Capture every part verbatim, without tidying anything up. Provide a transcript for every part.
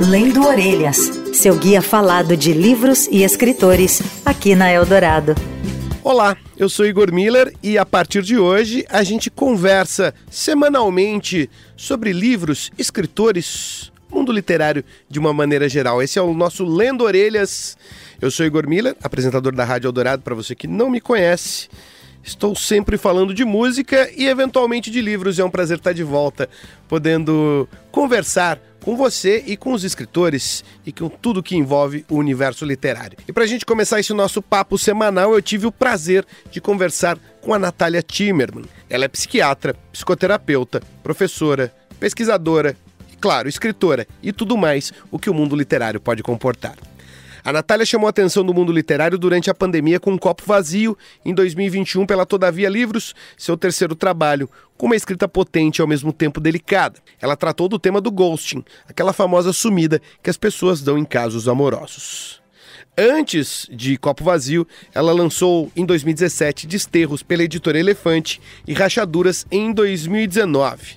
Lendo Orelhas, seu guia falado de livros e escritores aqui na Eldorado. Olá, eu sou Igor Miller e a partir de hoje a gente conversa semanalmente sobre livros, escritores, mundo literário de uma maneira geral. Esse é o nosso Lendo Orelhas. Eu sou Igor Miller, apresentador da Rádio Eldorado, para você que não me conhece. Estou sempre falando de música e eventualmente de livros. É um prazer estar de volta, podendo conversar com você e com os escritores e com tudo que envolve o universo literário. E para a gente começar esse nosso papo semanal, eu tive o prazer de conversar com a Natalia Timerman. Ela é psiquiatra, psicoterapeuta, professora, pesquisadora e, claro, escritora e tudo mais o que o mundo literário pode comportar. A Natalia chamou a atenção do mundo literário durante a pandemia com um Copo Vazio, em dois mil e vinte e um, pela Todavia Livros, seu terceiro trabalho, com uma escrita potente e ao mesmo tempo delicada. Ela tratou do tema do ghosting, aquela famosa sumida que as pessoas dão em casos amorosos. Antes de Copo Vazio, ela lançou em dois mil e dezessete Desterros pela editora Elefante e Rachaduras em dois mil e dezenove.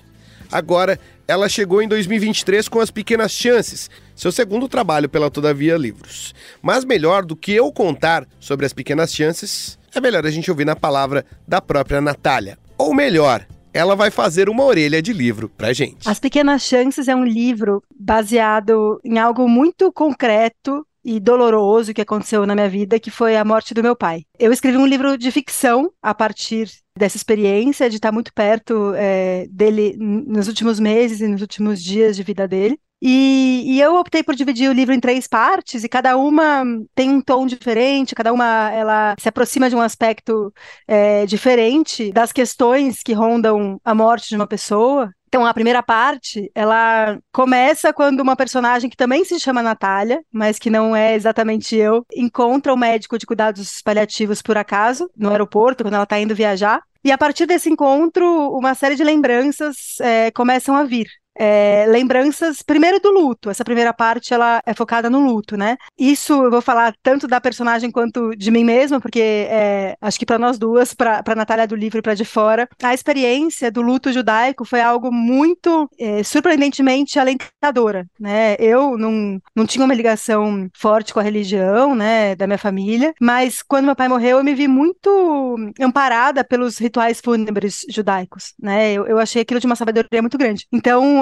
Agora, ela chegou em dois mil e vinte e três com As Pequenas Chances, seu segundo trabalho pela Todavia Livros. Mas melhor do que eu contar sobre As Pequenas Chances, é melhor a gente ouvir na palavra da própria Natalia. Ou melhor, ela vai fazer uma orelha de livro pra gente. As Pequenas Chances é um livro baseado em algo muito concreto e doloroso que aconteceu na minha vida, que foi a morte do meu pai. Eu escrevi um livro de ficção a partir dessa experiência, de estar muito perto é, dele nos últimos meses e nos últimos dias de vida dele. E, e eu optei por dividir o livro em três partes, e cada uma tem um tom diferente, cada uma ela se aproxima de um aspecto é, diferente das questões que rondam a morte de uma pessoa. Então, a primeira parte, ela começa quando uma personagem que também se chama Natalia, mas que não é exatamente eu, encontra um médico de cuidados paliativos, por acaso, no aeroporto, quando ela está indo viajar. E a partir desse encontro, uma série de lembranças é, começam a vir. É, lembranças, primeiro do luto. Essa primeira parte, ela é focada no luto, né? Isso eu vou falar tanto da personagem quanto de mim mesma, porque é, acho que para nós duas, para a Natalia do livro e para de fora, a experiência do luto judaico foi algo muito, é, surpreendentemente alentadora, né? Eu não, não tinha uma ligação forte com a religião, né, da minha família, mas quando meu pai morreu, eu me vi muito amparada pelos rituais fúnebres judaicos, né? Eu, eu achei aquilo de uma sabedoria muito grande. Então,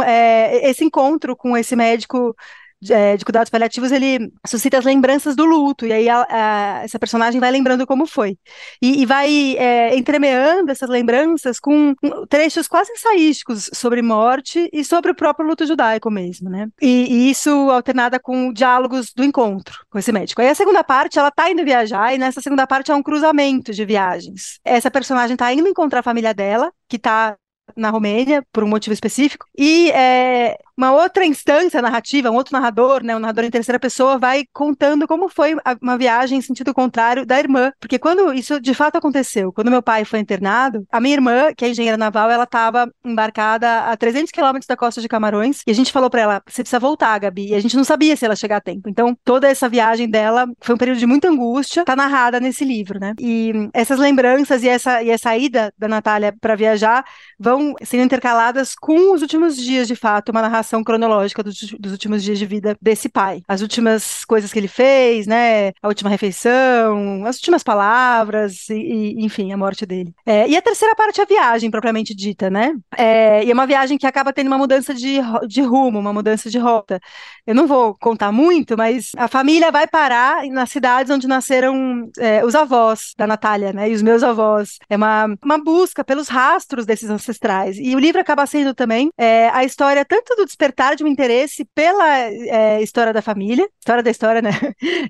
esse encontro com esse médico de cuidados paliativos, ele suscita as lembranças do luto, e aí a, a, essa personagem vai lembrando como foi. E, e vai é, entremeando essas lembranças com trechos quase ensaísticos sobre morte e sobre o próprio luto judaico mesmo, né? E, e isso alternada com diálogos do encontro com esse médico. Aí a segunda parte, ela tá indo viajar, e nessa segunda parte é um cruzamento de viagens. Essa personagem tá indo encontrar a família dela, que tá na Romênia, por um motivo específico, e é, uma outra instância narrativa, um outro narrador, né, um narrador em terceira pessoa, vai contando como foi a, uma viagem em sentido contrário da irmã, porque quando isso de fato aconteceu, quando meu pai foi internado, a minha irmã, que é engenheira naval, ela estava embarcada a trezentos quilômetros da costa de Camarões, e a gente falou para ela, você precisa voltar, Gabi, e a gente não sabia se ela chegar a tempo, então toda essa viagem dela foi um período de muita angústia, tá narrada nesse livro, né, e essas lembranças e essa, e essa ida da Natalia para viajar vão sendo intercaladas com os últimos dias, de fato, uma narração cronológica dos, dos últimos dias de vida desse pai. As últimas coisas que ele fez, né? A última refeição, as últimas palavras, e, e enfim, a morte dele. É, e a terceira parte é a viagem, propriamente dita, né? É, e é uma viagem que acaba tendo uma mudança de, de rumo, uma mudança de rota. Eu não vou contar muito, mas a família vai parar nas cidades onde nasceram é, os avós da Natalia, né? E os meus avós. É uma, uma busca pelos rastros desses ancestrais. E o livro acaba sendo também é, a história tanto do despertar de um interesse pela é, história da família, história da história, né?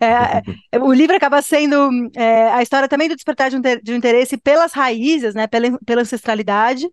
É, é, o livro acaba sendo é, a história também do despertar de um, de um interesse pelas raízes, né? Pela, pela ancestralidade.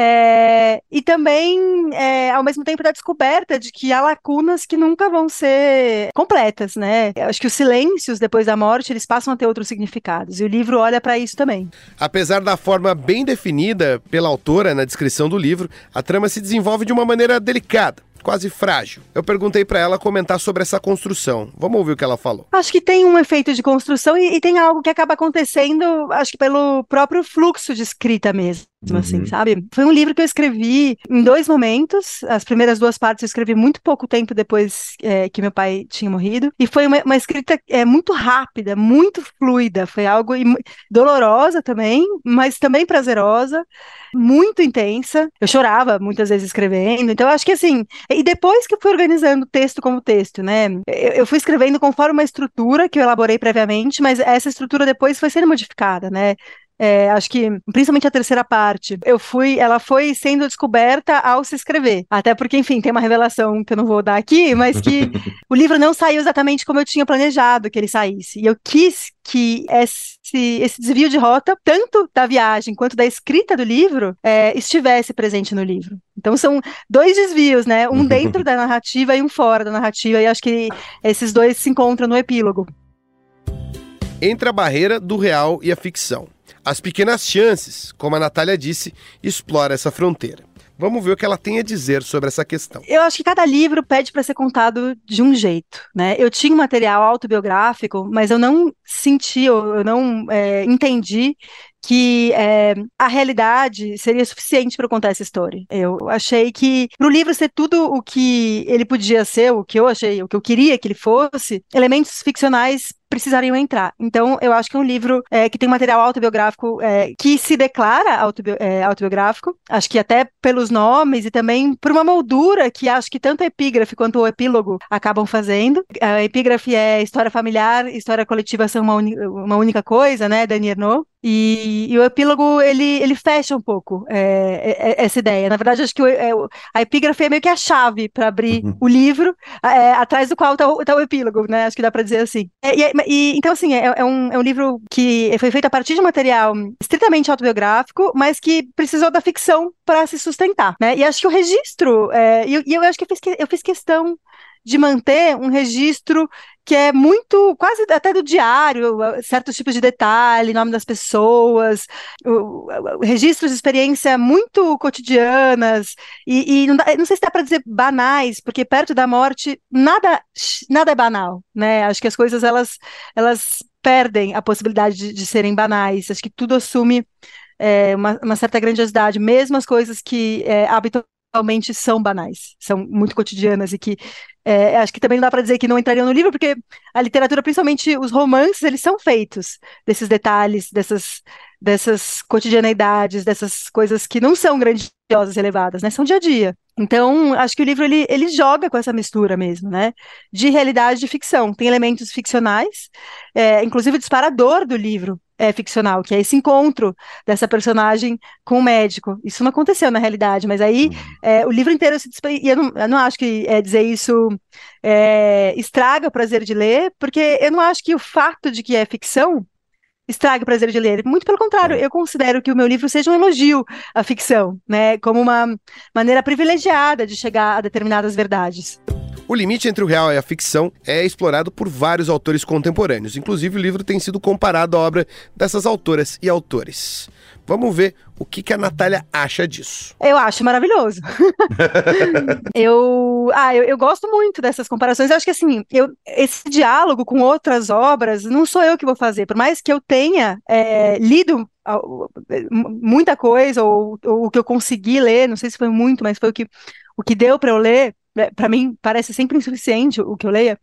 É, e também, é, ao mesmo tempo, da descoberta de que há lacunas que nunca vão ser completas, né? Eu acho que os silêncios, depois da morte, eles passam a ter outros significados, e o livro olha para isso também. Apesar da forma bem definida pela autora na descrição do livro, a trama se desenvolve de uma maneira delicada, quase frágil. Eu perguntei para ela comentar sobre essa construção. Vamos ouvir o que ela falou. Acho que tem um efeito de construção e, e tem algo que acaba acontecendo, acho que pelo próprio fluxo de escrita mesmo. Uhum. Assim, sabe? Foi um livro que eu escrevi em dois momentos. As primeiras duas partes eu escrevi muito pouco tempo depois é, que meu pai tinha morrido. E foi uma, uma escrita é, muito rápida, muito fluida. Foi algo im- dolorosa também, mas também prazerosa, muito intensa. Eu chorava muitas vezes escrevendo. Então, eu acho que assim... E depois que eu fui organizando o texto como texto, né? Eu, eu fui escrevendo conforme uma estrutura que eu elaborei previamente, mas essa estrutura depois foi sendo modificada, né? É, acho que, principalmente a terceira parte, eu fui, ela foi sendo descoberta ao se escrever. Até porque, enfim, tem uma revelação que eu não vou dar aqui, mas que o livro não saiu exatamente como eu tinha planejado que ele saísse. E eu quis que esse, esse desvio de rota, tanto da viagem quanto da escrita do livro, é, estivesse presente no livro. Então são dois desvios, né? Um dentro da narrativa e um fora da narrativa. E acho que esses dois se encontram no epílogo. Entre a barreira do real e a ficção. As Pequenas Chances, como a Natália disse, explora essa fronteira. Vamos ver o que ela tem a dizer sobre essa questão. Eu acho que cada livro pede para ser contado de um jeito, né? Eu tinha um material autobiográfico, mas eu não senti, eu não é, entendi que é, a realidade seria suficiente para eu contar essa história. Eu achei que, para o livro ser tudo o que ele podia ser, o que eu achei, o que eu queria que ele fosse, elementos ficcionais precisariam entrar. Então, eu acho que é um livro é, que tem material autobiográfico é, que se declara autobi- é, autobiográfico, acho que até pelos nomes e também por uma moldura que acho que tanto a epígrafe quanto o epílogo acabam fazendo. A epígrafe é história familiar, história coletiva são uma, uni- uma única coisa, né, Daniel Hernaut? E, e o epílogo, ele, ele fecha um pouco é, é, essa ideia. Na verdade, acho que o, é, a epígrafe é meio que a chave para abrir o livro, é, atrás do qual está o, tá o epílogo, né? Acho que dá para dizer assim. É, é, E, então, assim, é, é, um, é um livro que foi feito a partir de um material estritamente autobiográfico, mas que precisou da ficção para se sustentar, né? E acho que o registro, é, e eu, eu acho que eu fiz, que, eu fiz questão de manter um registro que é muito, quase até do diário, certos tipos de detalhe, nome das pessoas, o, o, registros de experiência muito cotidianas, e, e não, dá, não sei se dá para dizer banais, porque perto da morte nada, nada é banal, né? Acho que as coisas, elas, elas perdem a possibilidade de, de serem banais, acho que tudo assume é, uma, uma certa grandiosidade, mesmo as coisas que é, habitualmente realmente são banais, são muito cotidianas e que é, acho que também não dá para dizer que não entrariam no livro, porque a literatura, principalmente os romances, eles são feitos desses detalhes, dessas, dessas cotidianeidades, dessas coisas que não são grandiosas e elevadas, né? São dia a dia. Então, acho que o livro, ele, ele joga com essa mistura mesmo, né? De realidade e de ficção. Tem elementos ficcionais, é, inclusive o disparador do livro é ficcional, que é esse encontro dessa personagem com o médico. Isso não aconteceu na realidade, mas aí é, o livro inteiro se dispa... E eu não, eu não acho que é, dizer isso é, estraga o prazer de ler, porque eu não acho que o fato de que é ficção estraga o prazer de ler. Muito pelo contrário, eu considero que o meu livro seja um elogio à ficção, né? Como uma maneira privilegiada de chegar a determinadas verdades. O limite entre o real e a ficção é explorado por vários autores contemporâneos. Inclusive, o livro tem sido comparado à obra dessas autoras e autores. Vamos ver o que, que a Natália acha disso. Eu acho maravilhoso. eu, ah, eu, eu gosto muito dessas comparações. Eu acho que, assim, eu, esse diálogo com outras obras não sou eu que vou fazer. Por mais que eu tenha é, lido muita coisa, ou, ou o que eu consegui ler, não sei se foi muito, mas foi o que, o que deu para eu ler. Para mim, parece sempre insuficiente o que eu leia.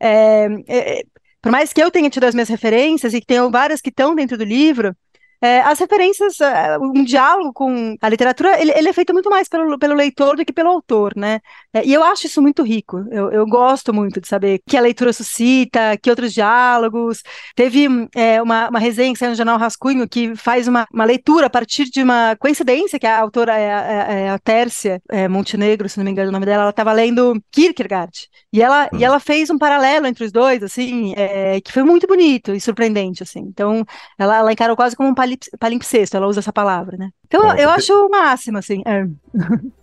É, é, por mais que eu tenha tido as minhas referências e que tenham várias que estão dentro do livro, é, as referências, um diálogo com a literatura, ele, ele é feito muito mais pelo, pelo leitor do que pelo autor, né? É, e eu acho isso muito rico. Eu, eu gosto muito de saber que a leitura suscita, que outros diálogos. Teve é, uma, uma resenha que saiu no Jornal Rascunho que faz uma, uma leitura a partir de uma coincidência, que a autora é, é, é a Tércia é, Montenegro, se não me engano o nome dela, ela estava lendo Kierkegaard. E ela, hum. e ela fez um paralelo entre os dois, assim, é, que foi muito bonito e surpreendente, assim. Então, ela, ela encarou quase como um palito palimpsesto, ela usa essa palavra, né? Então, ah, eu, eu acho o máximo, assim. É.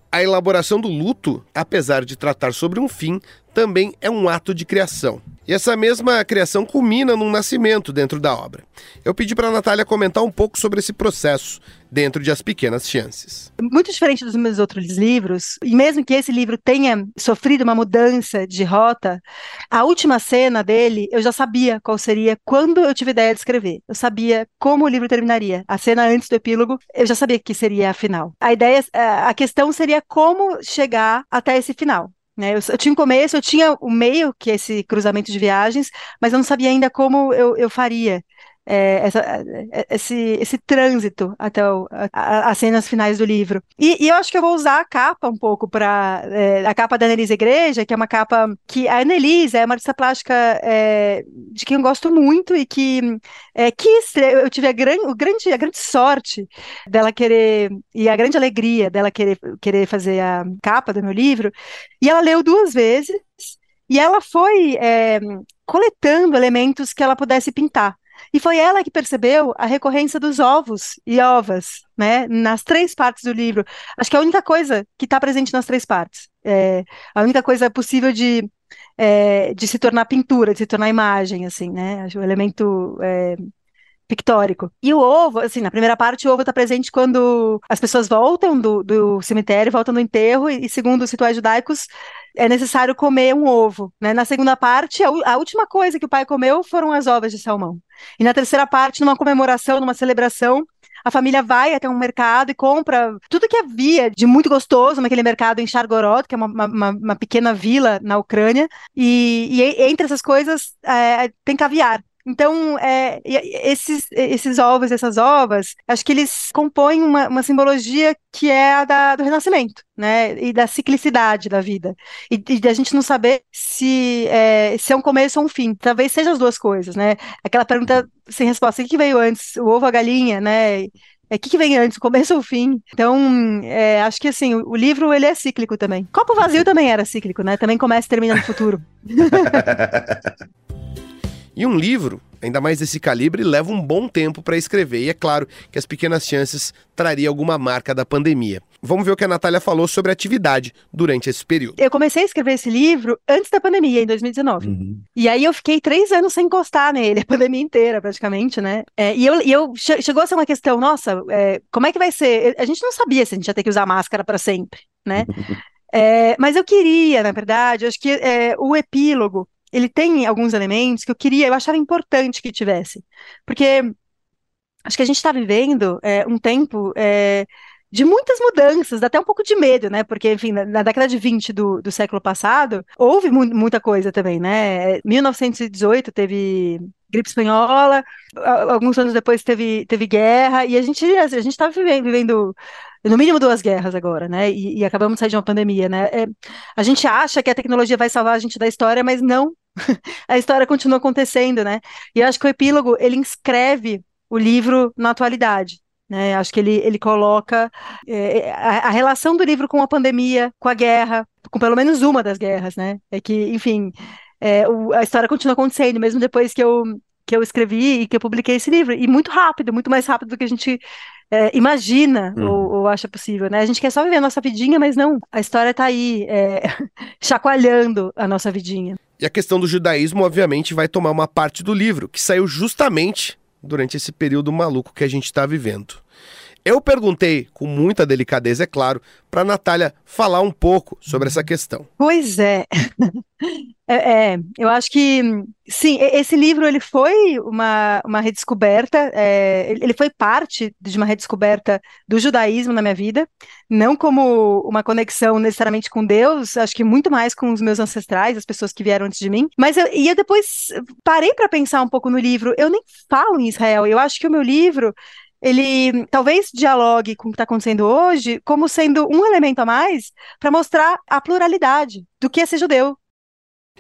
A elaboração do luto, apesar de tratar sobre um fim, também é um ato de criação. E essa mesma criação culmina num nascimento dentro da obra. Eu pedi para a Natália comentar um pouco sobre esse processo dentro de As Pequenas Chances. Muito diferente dos meus outros livros, e mesmo que esse livro tenha sofrido uma mudança de rota, a última cena dele eu já sabia qual seria quando eu tive ideia de escrever. Eu sabia como o livro terminaria. A cena antes do epílogo, eu já sabia que seria a final. A ideia, a questão seria como chegar até esse final. Né? Eu, eu tinha um começo, eu tinha o meio, que é esse cruzamento de viagens, mas eu não sabia ainda como eu, eu faria. É, essa, esse, esse trânsito até o, a, as cenas finais do livro. E, e eu acho que eu vou usar a capa um pouco para é, a capa da Annelise Igreja, que é uma capa que a Annelise é uma artista plástica é, de quem eu gosto muito e que, é, que eu tive a, gran, o grande, a grande sorte dela querer, e a grande alegria dela querer, querer fazer a capa do meu livro. E ela leu duas vezes e ela foi é, coletando elementos que ela pudesse pintar. E foi ela que percebeu a recorrência dos ovos e ovas, né, nas três partes do livro. Acho que é a única coisa que está presente nas três partes. É a única coisa possível de, é, de se tornar pintura, de se tornar imagem, assim, né, o elemento é, pictórico. E o ovo, assim, na primeira parte o ovo está presente quando as pessoas voltam do, do cemitério, voltam do enterro, e segundo os rituais judaicos, é necessário comer um ovo, né? Na segunda parte, a última coisa que o pai comeu foram as ovas de salmão. E na terceira parte, numa comemoração, numa celebração, a família vai até um mercado e compra tudo que havia de muito gostoso naquele mercado em Shargorod, que é uma, uma, uma pequena vila na Ucrânia. E, e entre essas coisas, é, tem caviar. Então, é, esses, esses ovos e essas ovas, acho que eles compõem uma, uma simbologia que é a da, do Renascimento, né? E da ciclicidade da vida. E, e da gente não saber se é, se é um começo ou um fim. Talvez sejam as duas coisas, né? Aquela pergunta sem resposta, o que veio antes? O ovo ou a galinha, né? O é, que, que vem antes, o começo ou o fim? Então, é, acho que assim, o, o livro ele é cíclico também. Copo Vazio também era cíclico, né? Também começa e termina no futuro. E um livro, ainda mais desse calibre, leva um bom tempo para escrever. E é claro que As Pequenas Chances traria alguma marca da pandemia. Vamos ver o que a Natália falou sobre a atividade durante esse período. Eu comecei a escrever esse livro antes da pandemia, em dois mil e dezenove. Uhum. E aí eu fiquei três anos sem encostar nele, a pandemia inteira praticamente, né? É, e eu, e eu che- chegou a ser uma questão, nossa, é, como é que vai ser? A gente não sabia se a gente ia ter que usar máscara para sempre, né? é, mas eu queria, na verdade, eu acho que é, o epílogo, ele tem alguns elementos que eu queria, eu achava importante que tivesse. Porque acho que a gente está vivendo é, um tempo é, de muitas mudanças, dá até um pouco de medo, né? Porque, enfim, na, na década de vinte do, do século passado, houve mu- muita coisa também, né? mil novecentos e dezoito teve gripe espanhola, alguns anos depois teve, teve guerra, e a gente a, a gente tá vivendo, vivendo, no mínimo, duas guerras agora, né? E, e acabamos de sair de uma pandemia, né? É, a gente acha que a tecnologia vai salvar a gente da história, mas não. A história continua acontecendo, né? E eu acho que o epílogo, ele inscreve o livro na atualidade, né? Acho que ele, ele coloca é, a, a relação do livro com a pandemia, com a guerra, com pelo menos uma das guerras, né? É que, enfim, é, o, a história continua acontecendo, mesmo depois que eu, que eu escrevi e que eu publiquei esse livro. E muito rápido, muito mais rápido do que a gente é, imagina hum. ou, ou acha possível, né? A gente quer só viver a nossa vidinha, mas não. A história tá aí, é, chacoalhando a nossa vidinha. E a questão do judaísmo, obviamente, vai tomar uma parte do livro, que saiu justamente durante esse período maluco que a gente está vivendo. Eu perguntei, com muita delicadeza, é claro, para a Natália falar um pouco sobre essa questão. Pois é. é, é eu acho que, sim, esse livro ele foi uma, uma redescoberta, é, ele foi parte de uma redescoberta do judaísmo na minha vida, não como uma conexão necessariamente com Deus, acho que muito mais com os meus ancestrais, as pessoas que vieram antes de mim. Mas eu, e eu depois parei para pensar um pouco no livro, eu nem falo em Israel, eu acho que o meu livro, ele talvez dialogue com o que está acontecendo hoje como sendo um elemento a mais para mostrar a pluralidade do que é ser judeu.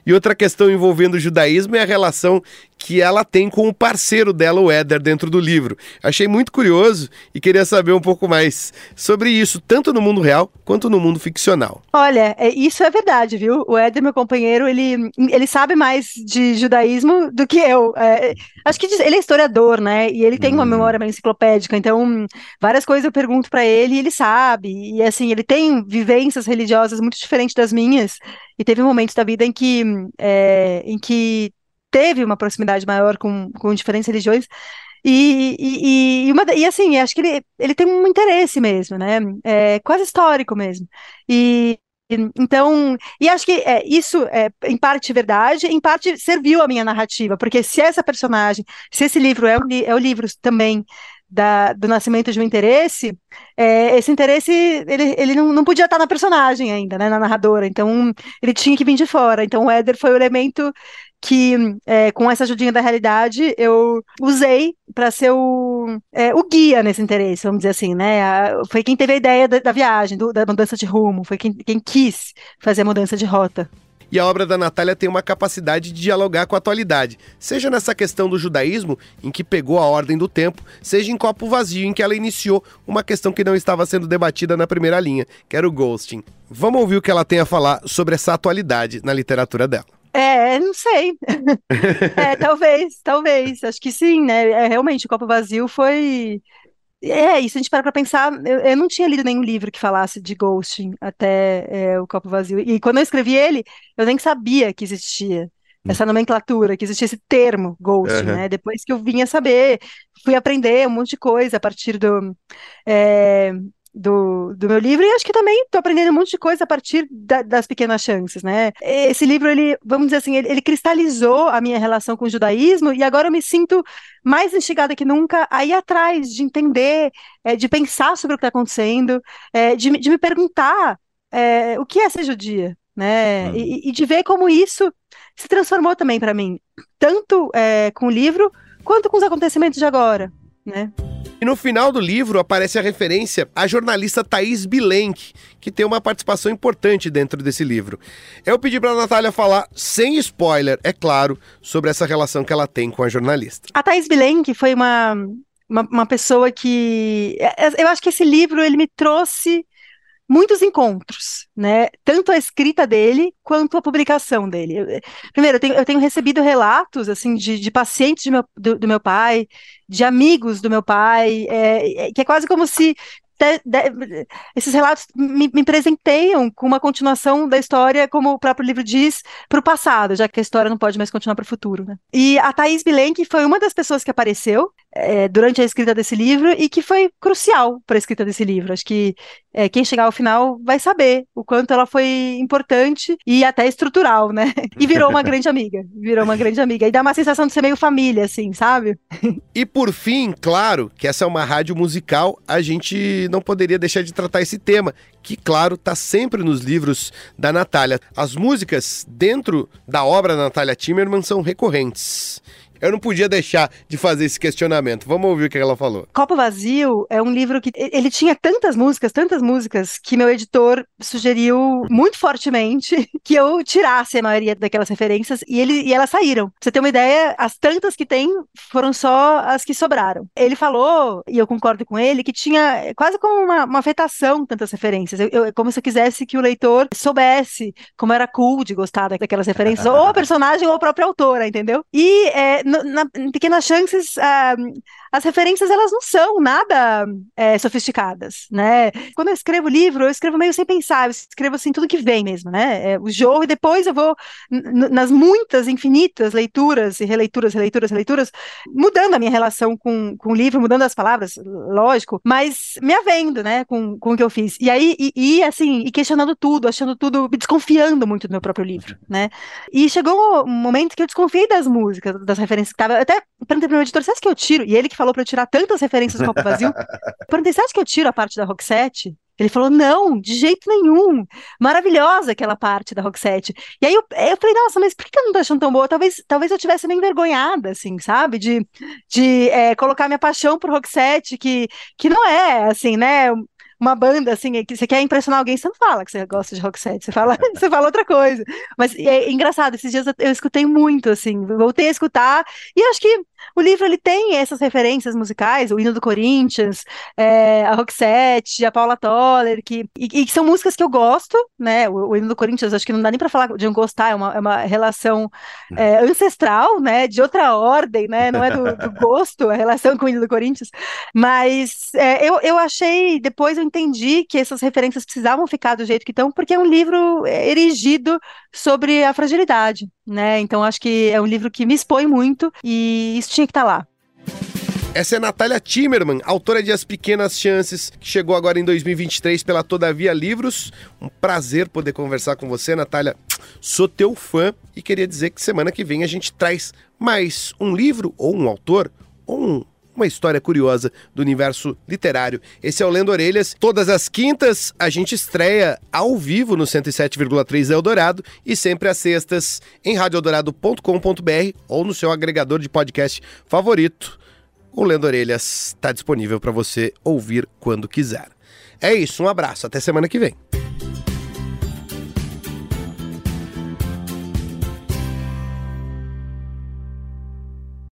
E outra questão envolvendo o judaísmo é a relação que ela tem com o parceiro dela, o Éder, dentro do livro. Achei muito curioso e queria saber um pouco mais sobre isso, tanto no mundo real quanto no mundo ficcional. Olha, isso é verdade, viu? O Éder, meu companheiro, ele, ele sabe mais de judaísmo do que eu. É, acho que ele é historiador, né? E ele tem uma memória meio enciclopédica, então várias coisas eu pergunto pra ele e ele sabe. E assim, ele tem vivências religiosas muito diferentes das minhas. E teve um momento da vida em que, é, em que teve uma proximidade maior com, com diferentes religiões, e, e, e, uma, e assim, acho que ele, ele tem um interesse mesmo, né, é, quase histórico mesmo, e então, e acho que é, isso é em parte verdade, em parte serviu a minha narrativa, porque se essa personagem, se esse livro é o, é o livro também da, do nascimento de um interesse, é, esse interesse, ele, ele não, não podia estar na personagem ainda, né, na narradora, então ele tinha que vir de fora, então o Éder foi o elemento que é, com essa ajudinha da realidade eu usei para ser o, é, o guia nesse interesse, vamos dizer assim, né? A, foi quem teve a ideia da, da viagem, do, da mudança de rumo, foi quem, quem quis fazer a mudança de rota. E a obra da Natalia tem uma capacidade de dialogar com a atualidade, seja nessa questão do judaísmo, em que pegou a ordem do tempo, seja em Copo Vazio, em que ela iniciou uma questão que não estava sendo debatida na primeira linha, que era o ghosting. Vamos ouvir o que ela tem a falar sobre essa atualidade na literatura dela. É, não sei. É, talvez, talvez. Acho que sim, né? É, realmente, o Copo Vazio foi... É, isso a gente para pra pensar. Eu, eu não tinha lido nenhum livro que falasse de ghosting até é, o Copo Vazio. E quando eu escrevi ele, eu nem sabia que existia essa nomenclatura, que existia esse termo ghosting, uhum. né? Depois que eu vinha saber, fui aprender um monte de coisa a partir do... É... Do, do meu livro, e acho que também estou aprendendo um monte de coisa a partir da, das pequenas chances, né? Esse livro, ele, vamos dizer assim, ele, ele cristalizou a minha relação com o judaísmo, e agora eu me sinto mais instigada que nunca a ir atrás de entender, é, de pensar sobre o que está acontecendo, é, de, de me perguntar é, o que é ser judia, né? Uhum. E, e de ver como isso se transformou também para mim, tanto é, com o livro, quanto com os acontecimentos de agora, né? E no final do livro aparece a referência à jornalista Thaís Bilenky, que tem uma participação importante dentro desse livro. Eu pedi para a Natalia falar, sem spoiler, é claro, sobre essa relação que ela tem com a jornalista. A Thaís Bilenky foi uma, uma, uma pessoa que... Eu acho que esse livro ele me trouxe muitos encontros, né? Tanto a escrita dele quanto a publicação dele. Eu, primeiro, eu tenho, eu tenho recebido relatos assim, de, de pacientes de meu, do, do meu pai, de amigos do meu pai, é, é, que é quase como se de, de, esses relatos me, me presenteiam com uma continuação da história, como o próprio livro diz, para o passado, já que a história não pode mais continuar para o futuro, né? E a Thaís Bilenky foi uma das pessoas que apareceu é, durante a escrita desse livro e que foi crucial para a escrita desse livro. Acho que é, quem chegar ao final vai saber o quanto ela foi importante e até estrutural, né? E virou uma grande amiga, virou uma grande amiga. E dá uma sensação de ser meio família, assim, sabe? E por fim, claro, que essa é uma rádio musical, a gente não poderia deixar de tratar esse tema, que, claro, tá sempre nos livros da Natalia. As músicas dentro da obra da Natalia Timerman são recorrentes. Eu não podia deixar de fazer esse questionamento. Vamos ouvir o que ela falou. Copo Vazio é um livro que... Ele tinha tantas músicas, tantas músicas, que meu editor sugeriu muito fortemente que eu tirasse a maioria daquelas referências e, ele, e elas saíram. Pra você ter uma ideia, as tantas que tem foram só as que sobraram. Ele falou, e eu concordo com ele, que tinha quase como uma, uma afetação tantas referências. Eu, eu, como se eu quisesse que o leitor soubesse como era cool de gostar daquelas referências, ou a personagem ou a própria autora, entendeu? E... É, Na, na, pequenas chances, ah, as referências elas não são nada é, sofisticadas, né? Quando eu escrevo livro, eu escrevo meio sem pensar, eu escrevo assim tudo que vem mesmo, né? É, o jogo, e depois eu vou n- nas muitas, infinitas leituras e releituras, releituras, releituras, mudando a minha relação com, com o livro, mudando as palavras, lógico, mas me havendo, né, com, com o que eu fiz. E aí, e, e assim, e questionando tudo, achando tudo, me desconfiando muito do meu próprio livro, né? E chegou um momento que eu desconfiei das músicas, das referências que tava, eu até perguntei pro meu editor, você acha que eu tiro? E ele que falou pra eu tirar tantas referências do Copo Vazio. Perguntei, você acha que eu tiro a parte da Roxette? Ele falou, não, de jeito nenhum. Maravilhosa aquela parte da Roxette. E aí eu, eu falei, nossa, mas por que eu não tô achando tão boa? Talvez, talvez eu tivesse meio envergonhada, assim, sabe? De, de é, colocar minha paixão por Roxette, que, que não é, assim, né... uma banda, assim, que você quer impressionar alguém, você não fala que você gosta de Roxette, você fala, você fala outra coisa. Mas é engraçado, esses dias eu, eu escutei muito, assim, voltei a escutar, e acho que o livro, ele tem essas referências musicais, o Hino do Corinthians, é, a Roxette, a Paula Toller, que, e, e são músicas que eu gosto, né, o, o Hino do Corinthians, acho que não dá nem pra falar de um gostar, é uma, é uma relação é, ancestral, né, de outra ordem, né, não é do, do gosto, a relação com o Hino do Corinthians, mas é, eu, eu achei, depois eu entendi que essas referências precisavam ficar do jeito que estão, porque é um livro erigido sobre a fragilidade, né, então acho que é um livro que me expõe muito, e isso tinha que estar lá. Essa é Natalia Timerman, autora de As Pequenas Chances, que chegou agora em dois mil e vinte e três pela Todavia Livros. Um prazer poder conversar com você, Natalia. Sou teu fã e queria dizer que semana que vem a gente traz mais um livro, ou um autor, ou um, uma história curiosa do universo literário. Esse é o Lendo Orelhas. Todas as quintas a gente estreia ao vivo no cento e sete vírgula três Eldorado e sempre às sextas em rádio eldorado ponto com ponto b r ou no seu agregador de podcast favorito. O Lendo Orelhas está disponível para você ouvir quando quiser. É isso, um abraço, até semana que vem.